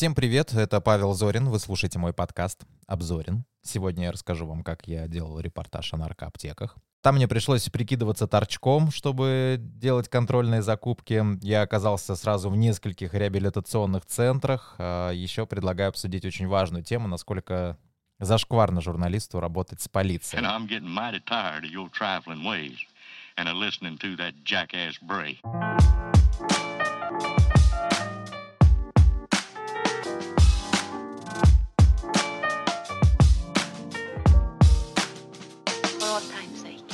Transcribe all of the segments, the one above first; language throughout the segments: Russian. Всем привет, это Павел Зорин, вы слушаете мой подкаст «Обзорин». Сегодня я расскажу вам, как я делал репортаж о наркоаптеках. Там мне пришлось прикидываться торчком, чтобы делать контрольные закупки. Я оказался сразу в нескольких реабилитационных центрах. Еще предлагаю обсудить очень важную тему, насколько зашкварно журналисту работать с полицией.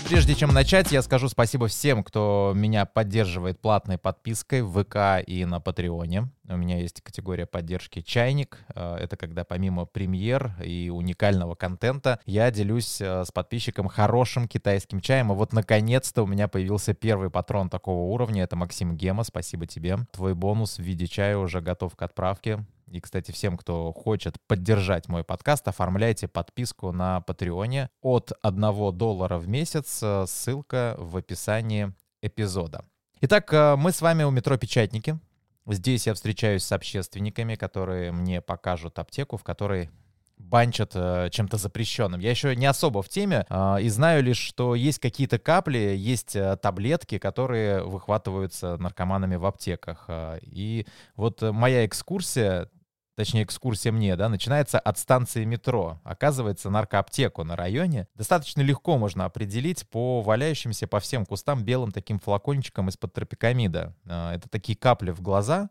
Прежде чем начать, я скажу спасибо всем, кто меня поддерживает платной подпиской в ВК и на Патреоне. У меня есть категория поддержки «Чайник». Это когда помимо премьер и уникального контента я делюсь с подписчиком хорошим китайским чаем. И вот наконец-то у меня появился первый патрон такого уровня. Это Максим Гема. Спасибо тебе. Твой бонус в виде чая уже готов к отправке. И, кстати, всем, кто хочет поддержать мой подкаст, оформляйте подписку на Патреоне от $1 в месяц. Ссылка в описании эпизода. Итак, мы с вами у метро Печатники. Здесь я встречаюсь с общественниками, которые мне покажут аптеку, в которой банчат чем-то запрещенным. Я еще не особо в теме и знаю лишь, что есть какие-то капли, есть таблетки, которые выхватываются наркоманами в аптеках. И вот моя экскурсия, точнее экскурсия мне, да, начинается от станции метро. Оказывается, наркоаптеку на районе достаточно легко можно определить по валяющимся по всем кустам белым таким флакончикам из-под тропикамида. Это такие капли в глаза,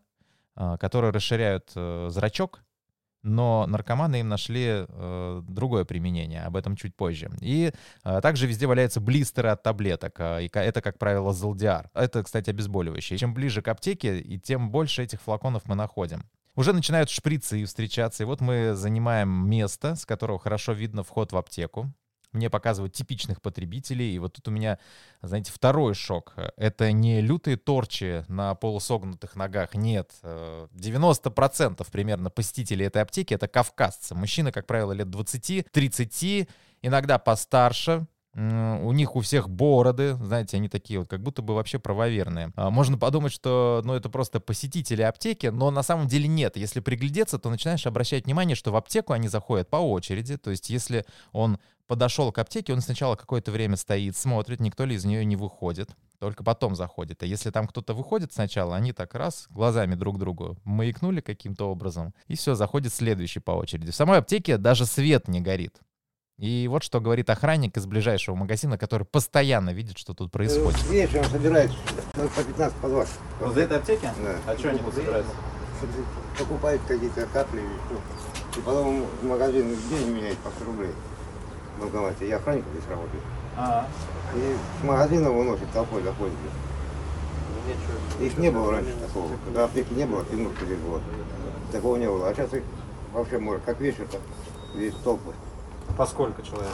которые расширяют зрачок. Но наркоманы им нашли другое применение, об этом чуть позже. И также везде валяются блистеры от таблеток, и это, как правило, золдиар. Это, кстати, обезболивающее. И чем ближе к аптеке, и тем больше этих флаконов мы находим. Уже начинают шприцы и встречаться, и вот мы занимаем место, с которого хорошо видно вход в аптеку. Мне показывают типичных потребителей, и вот тут у меня, знаете, второй шок. Это не лютые торчи на полусогнутых ногах, нет. 90% примерно посетителей этой аптеки — это кавказцы. Мужчины, как правило, лет 20, 30, иногда постарше. У них у всех бороды, знаете, они такие вот, как будто бы вообще правоверные. Можно подумать, что, это просто посетители аптеки, но на самом деле нет. Если приглядеться, то начинаешь обращать внимание, что в аптеку они заходят по очереди. То есть если он подошел к аптеке, он сначала какое-то время стоит, смотрит, никто ли из нее не выходит, только потом заходит. А если там кто-то выходит сначала, они так раз глазами друг другу маякнули каким-то образом, и все, заходит следующий по очереди. В самой аптеке даже свет не горит. И вот что говорит охранник из ближайшего магазина, который постоянно видит, что тут происходит. Вечером собираются, по 15, по 20. Возле этой аптеки? Да. А что они тут собираются? Покупают какие-то капли. И потом в магазин деньги меняют по 100 рублей. В банкомате. Я охранник здесь работаю. И с магазина выносит, толпой заходит. Их не было раньше такого. Когда аптеки не было, темнушка здесь была. Такого не было. А сейчас их вообще может, как вечер, так весь толпы. По сколько человек?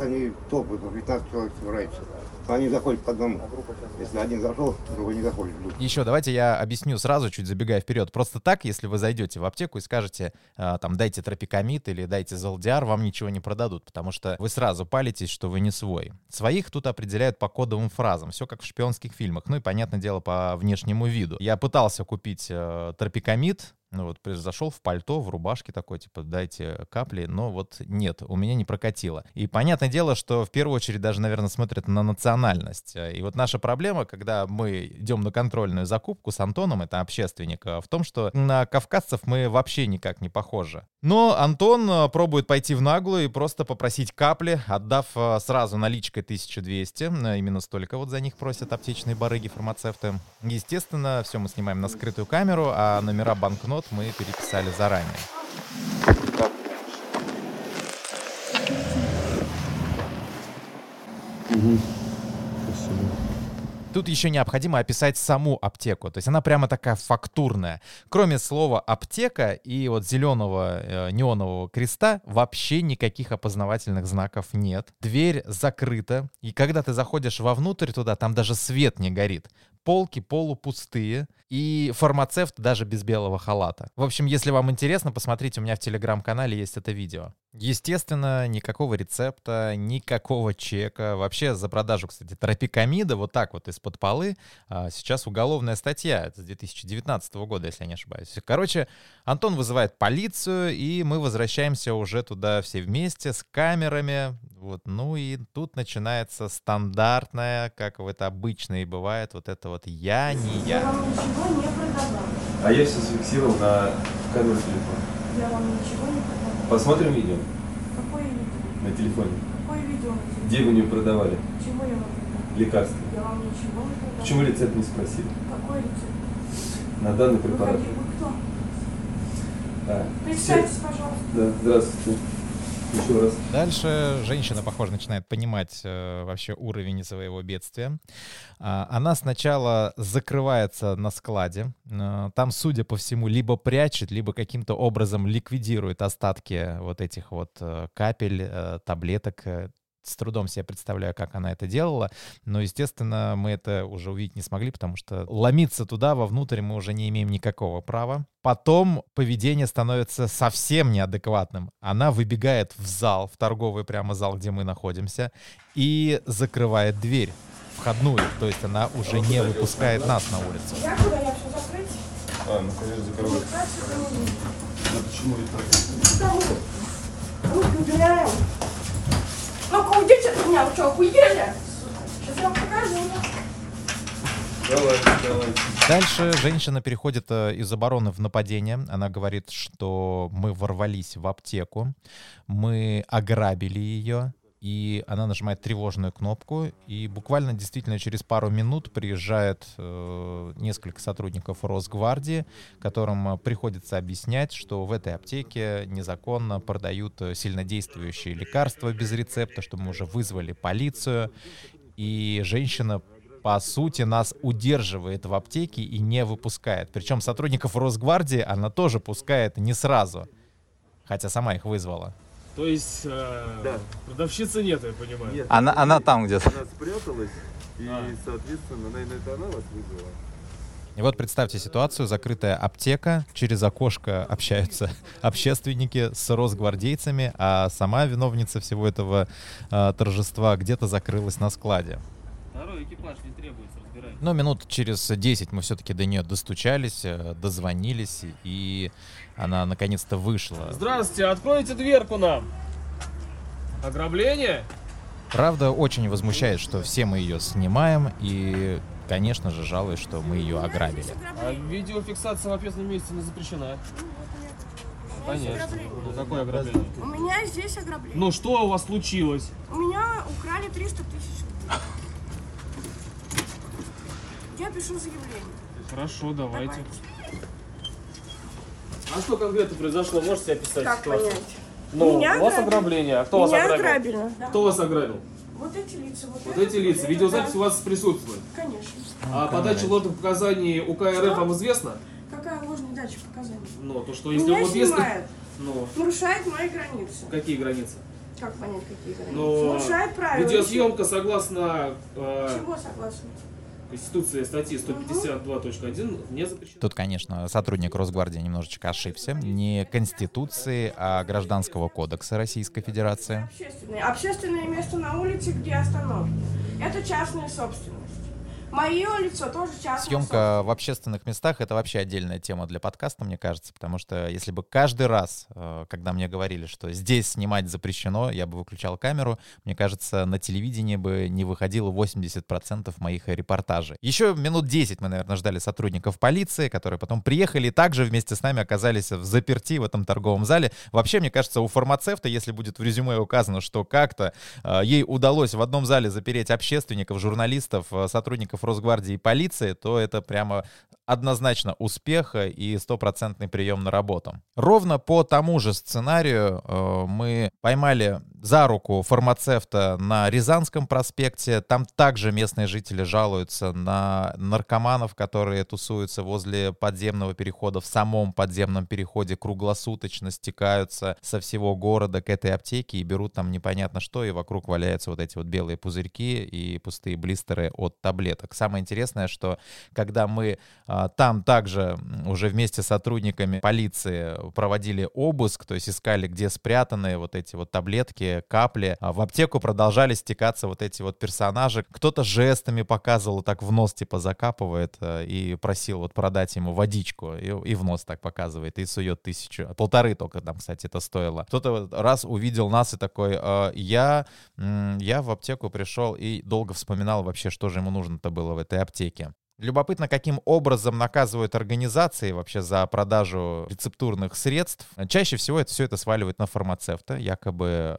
Они толпы, по 15 человек собираются. Они заходят по одному. Если один зашел, другой не заходит. Еще давайте я объясню сразу, чуть забегая вперед. Просто так, если вы зайдете в аптеку и скажете, там, дайте тропикамид или дайте золдиар, вам ничего не продадут, потому что вы сразу палитесь, что вы не свой. Своих тут определяют по кодовым фразам. Все как в шпионских фильмах. Ну и, понятное дело, по внешнему виду. Я пытался купить тропикамид. Зашел в пальто, в рубашке такой, дайте капли, но нет, у меня не прокатило. И понятное дело, что в первую очередь даже, наверное, смотрят на национальность. И наша проблема, когда мы идем на контрольную закупку с Антоном, это общественник, в том, что на кавказцев мы вообще никак не похожи. Но Антон пробует пойти в наглую и просто попросить капли, отдав сразу наличкой 1200. Именно столько за них просят аптечные барыги, фармацевты. Естественно, все мы снимаем на скрытую камеру, а номера банкнот мы переписали заранее. Тут еще необходимо описать саму аптеку. То есть она прямо такая фактурная. Кроме слова «аптека» и зеленого неонового креста вообще никаких опознавательных знаков нет. Дверь закрыта. И когда ты заходишь вовнутрь туда, там даже свет не горит. Полки полупустые. И фармацевт даже без белого халата. В общем, если вам интересно, посмотрите, у меня в телеграм-канале есть это видео. Естественно, никакого рецепта, никакого чека. Вообще за продажу, кстати, тропикамида вот так вот из-под полы сейчас уголовная статья. Это с 2019 года, если я не ошибаюсь. Короче, Антон вызывает полицию, и мы возвращаемся уже туда все вместе с камерами. Вот, ну и тут начинается стандартная, как вот обычно и бывает, вот это вот «я, не я». Я вам ничего не продавал. А я все зафиксировал на камеру телефона. Я вам ничего не продавал. Посмотрим видео. Какое видео? На телефоне. Какое видео? Где вы не продавали? Чего я вам продавала? Лекарства. Я вам ничего не продавала. Почему рецепт не спросили? Какой рецепт? На данный препарат. Вы кто? А, представьтесь, все. Пожалуйста. Да, здравствуйте. Еще раз. Дальше женщина, похоже, начинает понимать вообще уровень своего бедствия. Она сначала закрывается на складе. Там, судя по всему, либо прячет, либо каким-то образом ликвидирует остатки вот этих вот капель, таблеток. С трудом себе представляю, как она это делала. Но, естественно, мы это уже увидеть не смогли, потому что ломиться туда, вовнутрь, мы уже не имеем никакого права. Потом поведение становится совсем неадекватным. Она выбегает в зал, в торговый прямо зал, где мы находимся, и закрывает дверь входную. То есть она уже не выпускает нас на улицу. Я куда? Я все закрыть? А, ну, конечно, закрываю. Да почему это так? Потому что мы убираем. Ну-ка, уйдите от меня, вы что, охуели? Сейчас я вам покажу. Давай, давай. Дальше женщина переходит из обороны в нападение. Она говорит, что мы ворвались в аптеку, мы ограбили ее, и она нажимает тревожную кнопку, и буквально действительно через пару минут приезжает несколько сотрудников Росгвардии, которым приходится объяснять, что в этой аптеке незаконно продают сильнодействующие лекарства без рецепта, что мы уже вызвали полицию, и женщина, по сути, нас удерживает в аптеке и не выпускает. Причем сотрудников Росгвардии она тоже пускает не сразу, хотя сама их вызвала. То есть да. Продавщицы нет, я понимаю. Нет, она там где-то. Она спряталась, и, соответственно, наверное, это она вас вызвала. И вот представьте ситуацию, закрытая аптека, через окошко общаются общественники с росгвардейцами, а сама виновница всего этого торжества где-то закрылась на складе. Второй экипаж не требуется, разбирать. Но минут через 10 мы все-таки до нее достучались, дозвонились, и она наконец-то вышла. Здравствуйте, откройте дверку нам. Ограбление? Правда, очень возмущает, что все мы ее снимаем, и, конечно же, жалуюсь, что мы ее ограбили. А видеофиксация в общественном месте не запрещена. Конечно. Ну, какое ограбление? У меня здесь ограбление. Ну, что у вас случилось? У меня украли 300 000. Я пишу заявление. Хорошо, давайте. А что конкретно произошло? Можете описать ситуацию? Ну, у вас ограбление. А кто вас ограбил? Да. Кто вас ограбил? Вот эти лица. Вот эти лица. Видеозапись у вас присутствует? Конечно. А подача ложных показаний УК РФ вам известна? Какая ложная дача показаний? Ну, то, что если вам известно... Ну, нарушает мои границы. Какие границы? Как понять, какие границы? Нарушает правила. Видеосъемка согласно... Чего согласно? Конституция статьи 152.1 не запрещена. Тут, конечно, сотрудник Росгвардии немножечко ошибся. Не Конституции, а Гражданского кодекса Российской Федерации. Общественное место на улице, где остановки. Это частная собственность. Мое лицо тоже частная съемка в общественных местах — это вообще отдельная тема для подкаста, мне кажется, потому что если бы каждый раз, когда мне говорили, что здесь снимать запрещено, я бы выключал камеру, мне кажется, на телевидении бы не выходило 80% моих репортажей. Еще минут 10 мы, наверное, ждали сотрудников полиции, которые потом приехали и также вместе с нами оказались в заперти в этом торговом зале. Вообще, мне кажется, у фармацевта, если будет в резюме указано, что как-то ей удалось в одном зале запереть общественников, журналистов, сотрудников Росгвардии и полиции, то это прямо однозначно успех и стопроцентный прием на работу. Ровно по тому же сценарию мы поймали за руку фармацевта на Рязанском проспекте. Там также местные жители жалуются на наркоманов, которые тусуются возле подземного перехода, в самом подземном переходе круглосуточно стекаются со всего города к этой аптеке и берут там непонятно что, и вокруг валяются вот эти вот белые пузырьки и пустые блистеры от таблеток. Так самое интересное, что когда мы там также уже вместе с сотрудниками полиции проводили обыск, то есть искали, где спрятаны вот эти вот таблетки, капли, в аптеку продолжали стекаться вот эти вот персонажи. Кто-то жестами показывал, так в нос типа закапывает и просил вот продать ему водичку, и в нос так показывает, и сует 1000, 1,5 только там, кстати, это стоило. Кто-то раз увидел нас и такой, я в аптеку пришел и долго вспоминал вообще, что же ему нужно-то было в этой аптеке. Любопытно, каким образом наказывают организации вообще за продажу рецептурных средств. Чаще всего это все это сваливают на фармацевта, якобы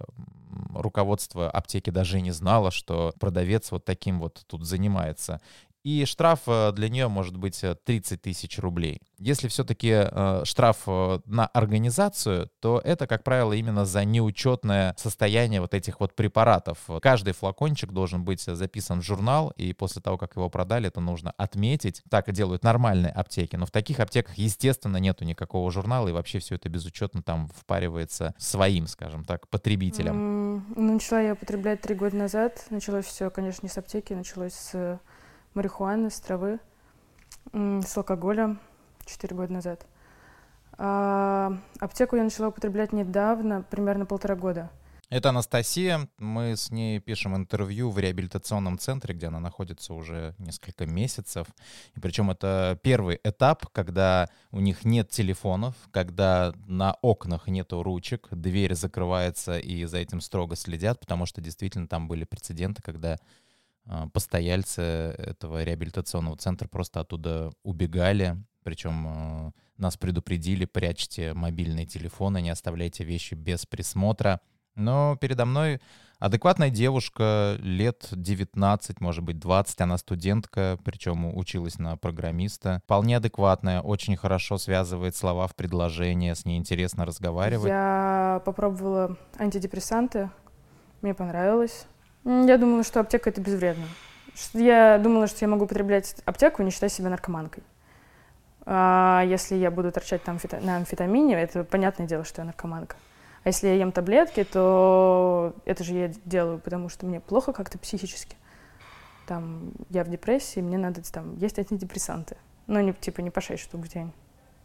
руководство аптеки даже и не знало, что продавец вот таким вот тут занимается. И штраф для нее может быть 30 000 рублей. Если все-таки штраф на организацию, то это, как правило, именно за неучетное состояние вот этих вот препаратов. Каждый флакончик должен быть записан в журнал, и после того, как его продали, это нужно отметить. Так и делают нормальные аптеки. Но в таких аптеках, естественно, нету никакого журнала, и вообще все это безучетно там впаривается своим, скажем так, потребителям. Начала я употреблять 3 года назад. Началось все, конечно, не с аптеки, началось с марихуаны, с травы, с алкоголя 4 года назад. Аптеку я начала употреблять недавно, примерно 1,5 года. Это Анастасия. Мы с ней пишем интервью в реабилитационном центре, где она находится уже несколько месяцев. И причем это первый этап, когда у них нет телефонов, когда на окнах нету ручек, дверь закрывается и за этим строго следят, потому что действительно там были прецеденты, когда постояльцы этого реабилитационного центра просто оттуда убегали, причем нас предупредили: прячьте мобильные телефоны, не оставляйте вещи без присмотра. Но передо мной адекватная девушка, лет 19, может быть, 20, она студентка, причем училась на программиста. Вполне адекватная, очень хорошо связывает слова в предложение, с ней интересно разговаривать. Я попробовала антидепрессанты, мне понравилось. Я думала, что аптека — это безвредно. Я думала, что я могу употреблять аптеку и не считать себя наркоманкой. А если я буду торчать там на амфетамине, это понятное дело, что я наркоманка. А если я ем таблетки, то это же я делаю, потому что мне плохо как-то психически. Там, я в депрессии, мне надо там есть антидепрессанты. Ну, не, типа не по 6 штук в день,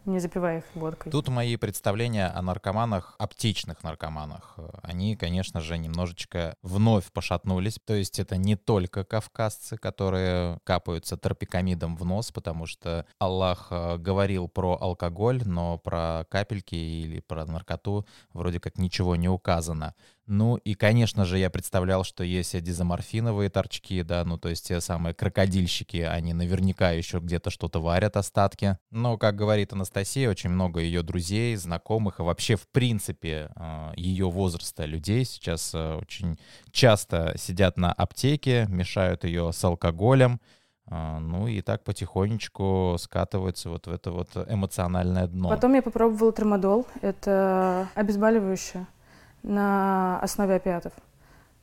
не запивая их водкой. Тут мои представления о наркоманах, аптечных наркоманах, они, конечно же, немножечко вновь пошатнулись. То есть это не только кавказцы, которые капаются тропикамидом в нос, потому что Аллах говорил про алкоголь, но про капельки или про наркоту вроде как ничего не указано. Ну и, конечно же, я представлял, что есть дезоморфиновые торчки, да, ну то есть те самые крокодильщики, они наверняка еще где-то что-то варят, остатки. Но, как говорит Анастасия, очень много ее друзей, знакомых и вообще, в принципе, ее возраста людей сейчас очень часто сидят на аптеке, мешают ее с алкоголем, ну и так потихонечку скатываются вот в это вот эмоциональное дно. Потом я попробовала трамадол, это обезболивающее на основе опиатов.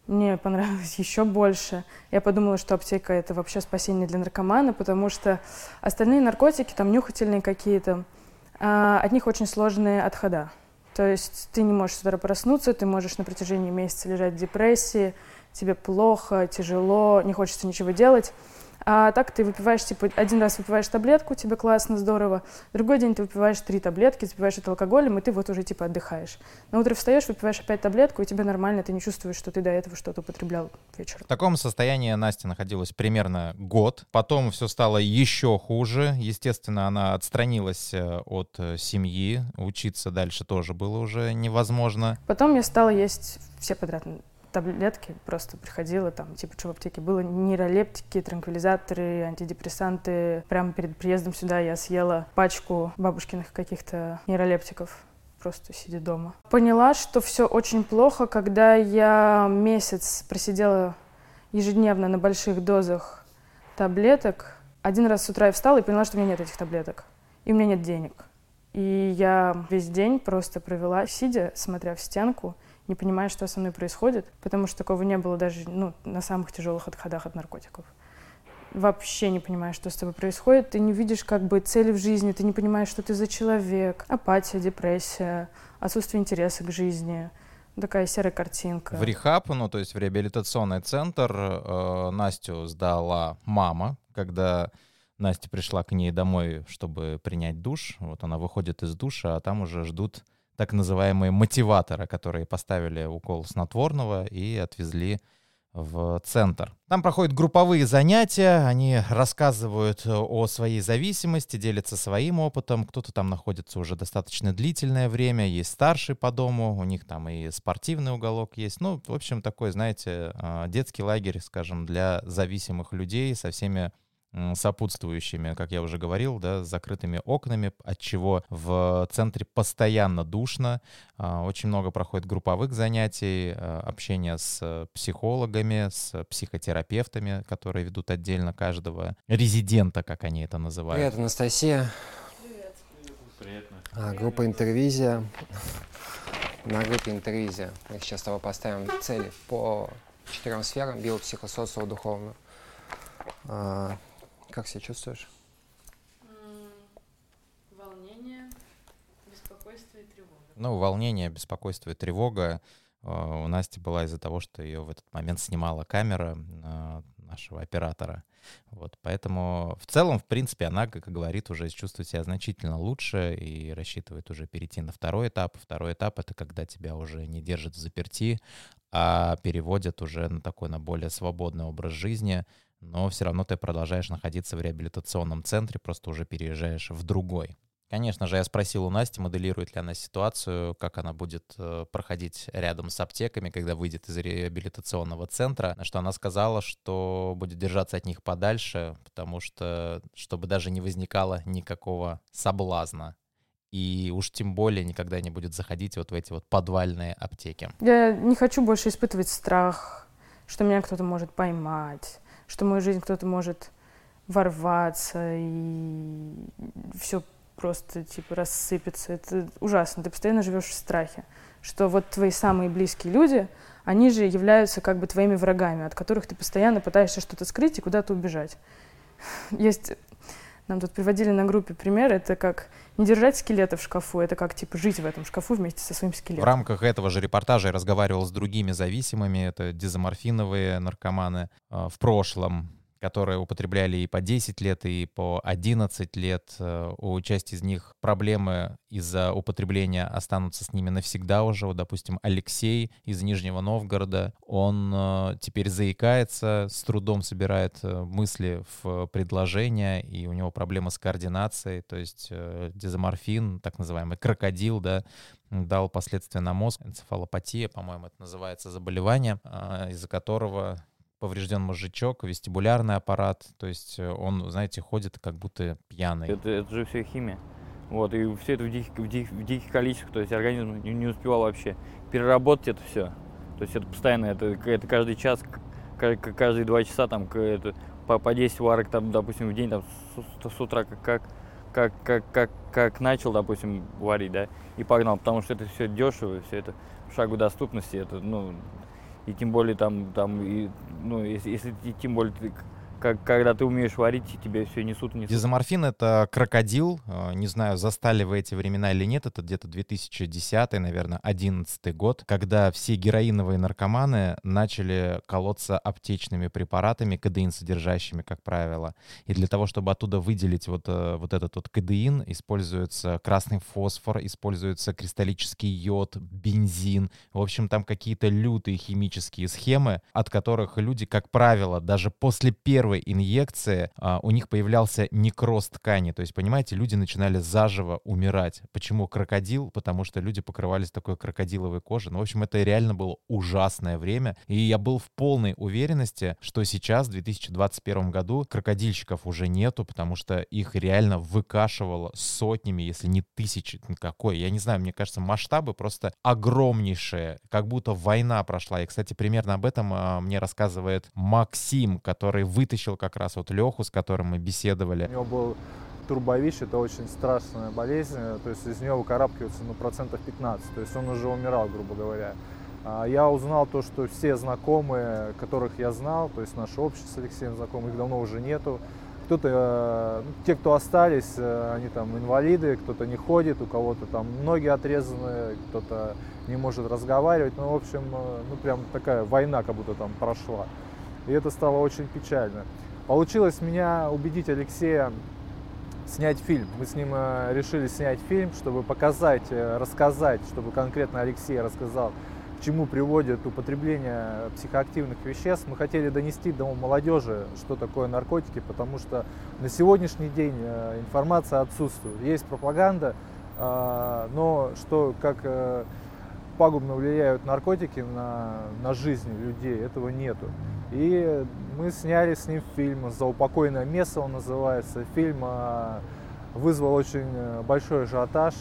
Мне понравилось еще больше. Я подумала, что аптека — это вообще спасение для наркомана, потому что остальные наркотики, там нюхательные какие-то, от них очень сложные отхода. То есть ты не можешь с утра проснуться, ты можешь на протяжении месяца лежать в депрессии, тебе плохо, тяжело, не хочется ничего делать. А так ты выпиваешь, типа, один раз выпиваешь таблетку, тебе классно, здорово. Другой день ты выпиваешь 3 таблетки, запиваешь это алкоголем, и ты вот уже, типа, отдыхаешь. На утро встаешь, выпиваешь опять таблетку, и тебе нормально, ты не чувствуешь, что ты до этого что-то употреблял вечером. В таком состоянии Настя находилась примерно год. Потом все стало еще хуже. Естественно, она отстранилась от семьи. Учиться дальше тоже было уже невозможно. Потом я стала есть все подряд таблетки, просто приходила, там, типа, что в аптеке было, нейролептики, транквилизаторы, антидепрессанты. Прямо перед приездом сюда я съела пачку бабушкиных каких-то нейролептиков, просто сидя дома. Поняла, что все очень плохо, когда я месяц просидела ежедневно на больших дозах таблеток. Один раз с утра я встала и поняла, что у меня нет этих таблеток, и у меня нет денег. И я весь день просто провела, сидя, смотря в стенку, не понимая, что со мной происходит, потому что такого не было даже, ну, на самых тяжелых отходах от наркотиков. Вообще не понимаешь, что с тобой происходит, ты не видишь как бы цели в жизни, ты не понимаешь, что ты за человек. Апатия, депрессия, отсутствие интереса к жизни, Такая серая картинка. В рехаб, ну то есть в реабилитационный центр, Настю сдала мама, когда Настя пришла к ней домой, чтобы принять душ. Вот она выходит из душа, а там уже ждут так называемые мотиваторы, которые поставили укол снотворного и отвезли в центр. Там проходят групповые занятия, они рассказывают о своей зависимости, делятся своим опытом. Кто-то там находится уже достаточно длительное время, есть старший по дому, у них там и спортивный уголок есть. Ну, в общем, такой, знаете, детский лагерь, скажем, для зависимых людей со всеми сопутствующими, как я уже говорил, да, с закрытыми окнами, отчего в центре постоянно душно. Очень много проходит групповых занятий, общения с психологами, с психотерапевтами, которые ведут отдельно каждого резидента, как они это называют. Привет, Анастасия. Привет. Привет. Группа «Интервизия». На группе «Интервизия» мы сейчас с тобой поставим цели по 4 сферам: биопсихосоциально, духовно. Как себя чувствуешь? Волнение, беспокойство и тревога. Ну, волнение, беспокойство и тревога у Насти была из-за того, что ее в этот момент снимала камера нашего оператора. Вот, поэтому в целом, в принципе, она, как говорит, уже чувствует себя значительно лучше и рассчитывает уже перейти на второй этап. Второй этап — это когда тебя уже не держат взаперти, а переводят уже на такой, на более свободный образ жизни. Но все равно ты продолжаешь находиться в реабилитационном центре, просто уже переезжаешь в другой. Конечно же, я спросил у Насти, моделирует ли она ситуацию, как она будет проходить рядом с аптеками, когда выйдет из реабилитационного центра, на что она сказала, что будет держаться от них подальше, потому что, чтобы даже не возникало никакого соблазна. И уж тем более никогда не будет заходить вот в эти вот подвальные аптеки. Я не хочу больше испытывать страх, что меня кто-то может поймать, что в мою жизнь кто-то может ворваться, и все просто типа рассыпется. Это ужасно. Ты постоянно живешь в страхе, что вот твои самые близкие люди, они же являются как бы твоими врагами, от которых ты постоянно пытаешься что-то скрыть и куда-то убежать. Есть, нам тут приводили на группе пример, это как не держать скелета в шкафу, это как типа жить в этом шкафу вместе со своим скелетом. В рамках этого же репортажа я разговаривал с другими зависимыми, это дезоморфиновые наркоманы в прошлом, которые употребляли и по 10 лет, и по 11 лет. У части из них проблемы из-за употребления останутся с ними навсегда уже. Вот, допустим, Алексей из Нижнего Новгорода, он теперь заикается, с трудом собирает мысли в предложения, и у него проблемы с координацией, то есть дезоморфин, так называемый крокодил, да, дал последствия на мозг, энцефалопатия, по-моему, это называется заболевание, из-за которого поврежден мозжечок, вестибулярный аппарат, то есть он, знаете, ходит как будто пьяный. Это же все химия, вот, и все это в диких количествах, то есть организм не успевал вообще переработать это все, то есть это постоянно, это каждый час, каждые 2 часа, там, это, по 10 варок, там, допустим, в день, там, с утра как начал, допустим, варить, да, и погнал, потому что это все дешево, все это в шагу доступности, это, ну, и тем более когда ты умеешь варить, тебе все несут. Дезоморфин — это крокодил. Не знаю, застали вы эти времена или нет. Это где-то 2010, наверное, 2011 год, когда все героиновые наркоманы начали колоться аптечными препаратами, кодеин-содержащими, как правило. И для того, чтобы оттуда выделить вот этот вот кодеин, используется красный фосфор, используется кристаллический йод, бензин. В общем, там какие-то лютые химические схемы, от которых люди, как правило, даже после первой инъекции у них появлялся некроз ткани. То есть, понимаете, люди начинали заживо умирать. Почему крокодил? Потому что люди покрывались такой крокодиловой кожей. Ну, в общем, это реально было ужасное время. И я был в полной уверенности, что сейчас, в 2021 году, крокодильщиков уже нету, потому что их реально выкашивало сотнями, если не тысячи. Какой? Я не знаю, мне кажется, масштабы просто огромнейшие. Как будто война прошла. И, кстати, примерно об этом мне рассказывает Максим, который вытащил как раз вот Леху, с которым мы беседовали. У него был турбович, это очень страшная болезнь, то есть из нее выкарабкиваются на 15%, то есть он уже умирал, грубо говоря. Я узнал то, что все знакомые, которых я знал, то есть наше общество с Алексеем знакомых, их давно уже нету, кто-то, те, кто остались, они там инвалиды, кто-то не ходит, у кого-то там ноги отрезаны, кто-то не может разговаривать. Ну, в общем, ну, прям такая война как будто там прошла. И это стало очень печально. Получилось меня убедить Алексея снять фильм. Мы с ним решили снять фильм, чтобы показать, рассказать, чтобы конкретно Алексей рассказал, к чему приводит употребление психоактивных веществ. Мы хотели донести до молодежи, что такое наркотики, потому что на сегодняшний день информация отсутствует. Есть пропаганда, но что, как пагубно влияют наркотики на жизнь людей, этого нету. И мы сняли с ним фильм «За упокойное место», он называется. Фильм вызвал очень большой ажиотаж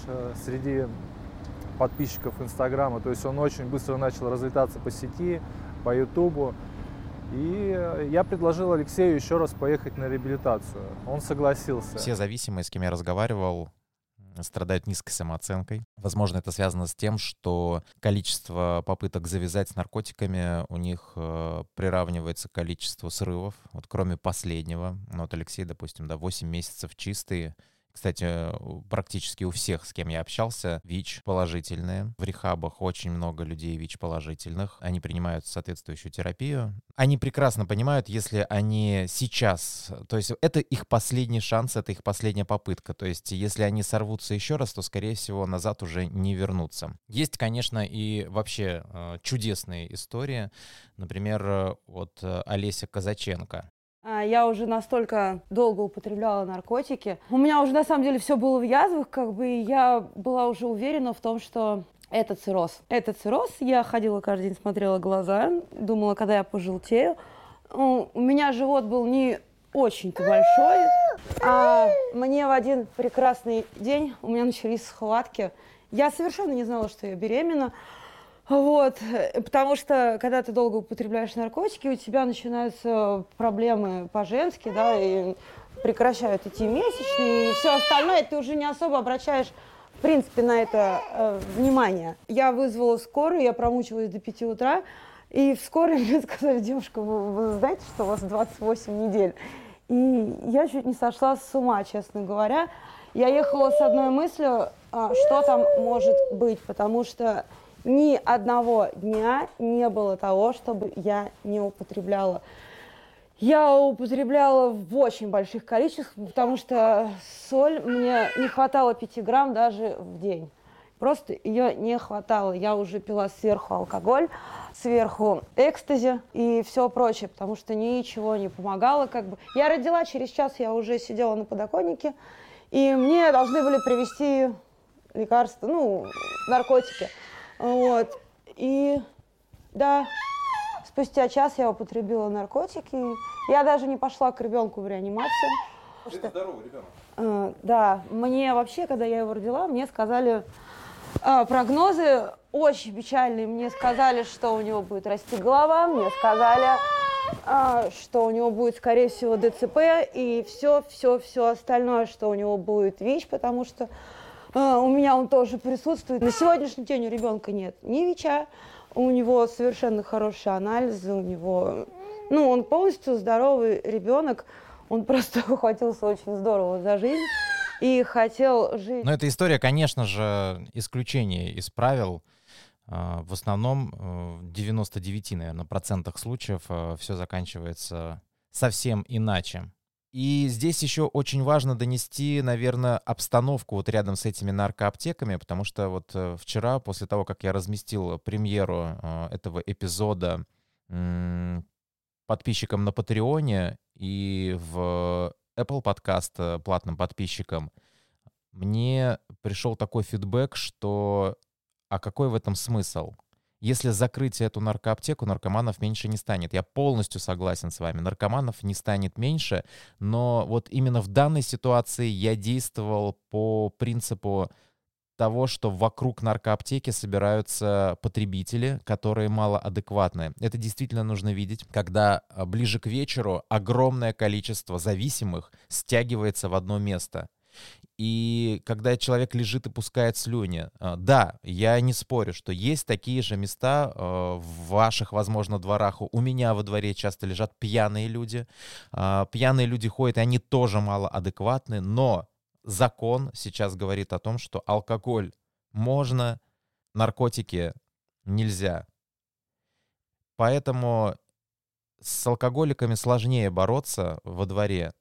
среди подписчиков Инстаграма, то есть он очень быстро начал разлетаться по сети, по Ютубу. И я предложил Алексею еще раз поехать на реабилитацию. Он согласился. Все зависимые, с кем я разговаривал, страдают низкой самооценкой. Возможно, это связано с тем, что количество попыток завязать с наркотиками у них приравнивается к количеству срывов, вот кроме последнего. Ну, вот Алексей, допустим, да, 8 месяцев чистые. Кстати, практически у всех, с кем я общался, ВИЧ положительные. В рехабах очень много людей ВИЧ положительных. Они принимают соответствующую терапию. Они прекрасно понимают, если они сейчас... То есть это их последний шанс, это их последняя попытка. То есть если они сорвутся еще раз, то, скорее всего, назад уже не вернутся. Есть, конечно, и вообще чудесные истории. Например, от Олеся Казаченко. Я уже настолько долго употребляла наркотики. У меня уже, на самом деле, все было в язвах, как бы, и я была уже уверена в том, что это цирроз. Это цирроз. Я ходила каждый день, смотрела глаза, думала, когда я пожелтею. У меня живот был не очень-то большой. А мне в один прекрасный день у меня начались схватки. Я совершенно не знала, что я беременна. Вот, потому что, когда ты долго употребляешь наркотики, у тебя начинаются проблемы по-женски, да, и прекращают идти месячные, и все остальное, и ты уже не особо обращаешь, в принципе, на это внимание. Я вызвала скорую, я промучилась до 5 утра, и в скорой мне сказали: девушка, вы знаете, что у вас 28 недель? И я чуть не сошла с ума, честно говоря. Я ехала с одной мыслью, что там может быть, потому что... Ни одного дня не было того, чтобы я не употребляла. Я употребляла в очень больших количествах, потому что соль мне не хватало 5 грамм даже в день. Просто ее не хватало. Я уже пила сверху алкоголь, сверху экстази и все прочее, потому что ничего не помогало. Как бы. Я родила, через час я уже сидела на подоконнике, и мне должны были привезти лекарства, ну, наркотики. Вот, и да, спустя час я употребила наркотики, я даже не пошла к ребенку в реанимацию. Это здоровый ребенок? Да, мне вообще, когда я его родила, мне сказали прогнозы очень печальные, мне сказали, что у него будет расти голова, мне сказали, что у него будет, скорее всего, ДЦП и все остальное, что у него будет ВИЧ, потому что... У меня он тоже присутствует. На сегодняшний день у ребенка нет ни ВИЧа, у него совершенно хорошие анализы, у него, ну, он полностью здоровый ребенок, он просто ухватился очень здорово за жизнь и хотел жить. Но эта история, конечно же, исключение из правил. В основном в 99, наверное, процентах случаев все заканчивается совсем иначе. И здесь еще очень важно донести, наверное, обстановку вот рядом с этими наркоаптеками, потому что вот вчера, после того, как я разместил премьеру этого эпизода подписчикам на Патреоне и в Apple Podcast платным подписчикам, мне пришел такой фидбэк, что «а какой в этом смысл?» Если закрыть эту наркоаптеку, наркоманов меньше не станет. Я полностью согласен с вами. Наркоманов не станет меньше, но вот именно в данной ситуации я действовал по принципу того, что вокруг наркоаптеки собираются потребители, которые малоадекватны. Это действительно нужно видеть, когда ближе к вечеру огромное количество зависимых стягивается в одно место. и когда человек лежит и пускает слюни. Да, я не спорю, что есть такие же места в ваших, возможно, дворах. У меня во дворе часто лежат пьяные люди. Пьяные люди ходят, и они тоже малоадекватны, но закон сейчас говорит о том, что алкоголь можно, наркотики нельзя. Поэтому с алкоголиками сложнее бороться во дворе,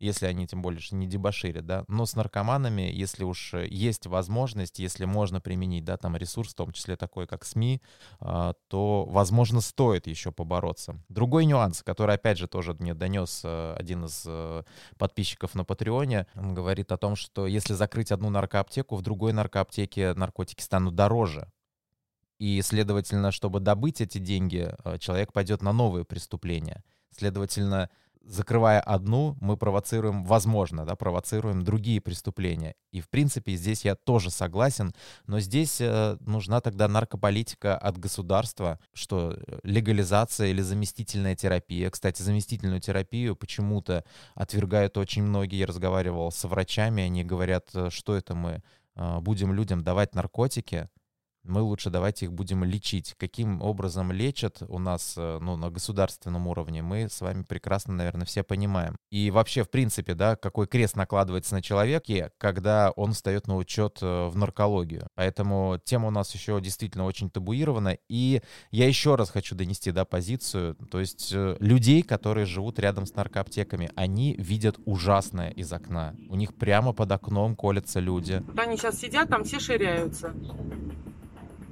если они, тем более, не дебоширят, да, но с наркоманами, если уж есть возможность, если можно применить, да, там ресурс, в том числе такой, как СМИ, то, возможно, стоит еще побороться. Другой нюанс, который, опять же, тоже мне донес один из подписчиков на Патреоне, он говорит о том, что если закрыть одну наркоаптеку, в другой наркоаптеке наркотики станут дороже. И, следовательно, чтобы добыть эти деньги, человек пойдет на новые преступления. Следовательно, закрывая одну, мы провоцируем, возможно, да, провоцируем другие преступления. И, в принципе, здесь я тоже согласен, но здесь нужна тогда наркополитика от государства, что легализация или заместительная терапия. Кстати, заместительную терапию почему-то отвергают очень многие. Я разговаривал со врачами, они говорят, что это мы будем людям давать наркотики, мы лучше давайте их будем лечить. Каким образом лечат у нас, ну, на государственном уровне, мы с вами прекрасно, наверное, все понимаем. И вообще, в принципе, да, какой крест накладывается на человека, когда он встает на учет в наркологию. Поэтому тема у нас еще действительно очень табуирована. И я еще раз хочу донести, да, позицию. То есть людей, которые живут рядом с наркоаптеками, они видят ужасное из окна. У них прямо под окном колятся люди. Они сейчас сидят, там все ширяются.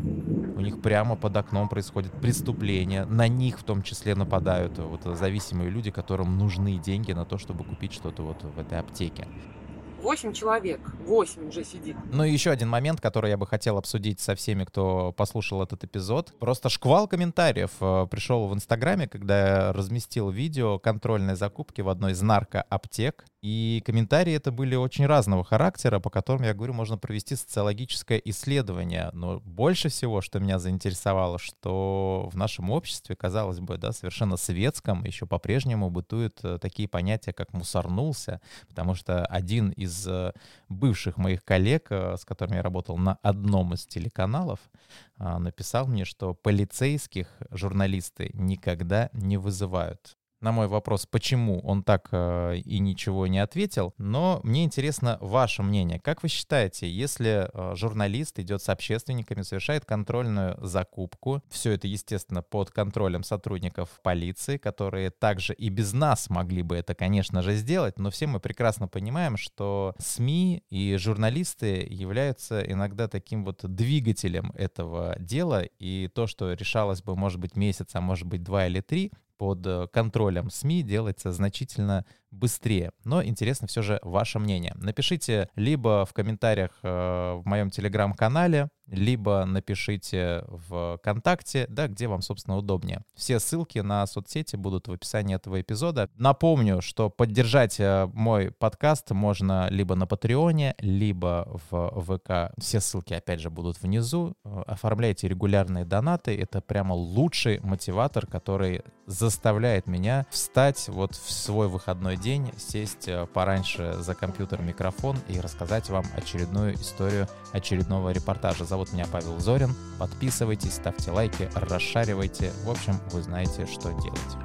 У них прямо под окном происходит преступление, на них в том числе нападают вот зависимые люди, которым нужны деньги на то, чтобы купить что-то вот в этой аптеке. 8 человек уже сидит. Ну и еще один момент, который я бы хотел обсудить со всеми, кто послушал этот эпизод. Просто шквал комментариев пришел в Инстаграме, когда я разместил видео контрольной закупки в одной из наркоаптек. И комментарии это были очень разного характера, по которым, я говорю, можно провести социологическое исследование. Но больше всего, что меня заинтересовало, что в нашем обществе, казалось бы, да, совершенно светском, еще по-прежнему бытуют такие понятия, как «мусорнулся», потому что один из бывших моих коллег, с которыми я работал на одном из телеканалов, написал мне, что полицейских журналисты никогда не вызывают. На мой вопрос, почему, он так и ничего не ответил, но мне интересно ваше мнение. Как вы считаете, если журналист идет с общественниками, совершает контрольную закупку, все это, естественно, под контролем сотрудников полиции, которые также и без нас могли бы это, конечно же, сделать, но все мы прекрасно понимаем, что СМИ и журналисты являются иногда таким вот двигателем этого дела, и то, что решалось бы, может быть, месяц, а может быть, 2 или 3, под контролем СМИ делается значительно быстрее. Но интересно все же ваше мнение. Напишите либо в комментариях в моем телеграм-канале, либо напишите в ВКонтакте, да, где вам, собственно, удобнее. Все ссылки на соцсети будут в описании этого эпизода. Напомню, что поддержать мой подкаст можно либо на Патреоне, либо в ВК. Все ссылки, опять же, будут внизу. Оформляйте регулярные донаты. Это прямо лучший мотиватор, который заставляет меня встать вот в свой выходной день, сесть пораньше за компьютер-микрофон и рассказать вам очередную историю очередного репортажа. Зовут меня Павел Зорин. Подписывайтесь, ставьте лайки, расшаривайте. В общем, вы знаете, что делать.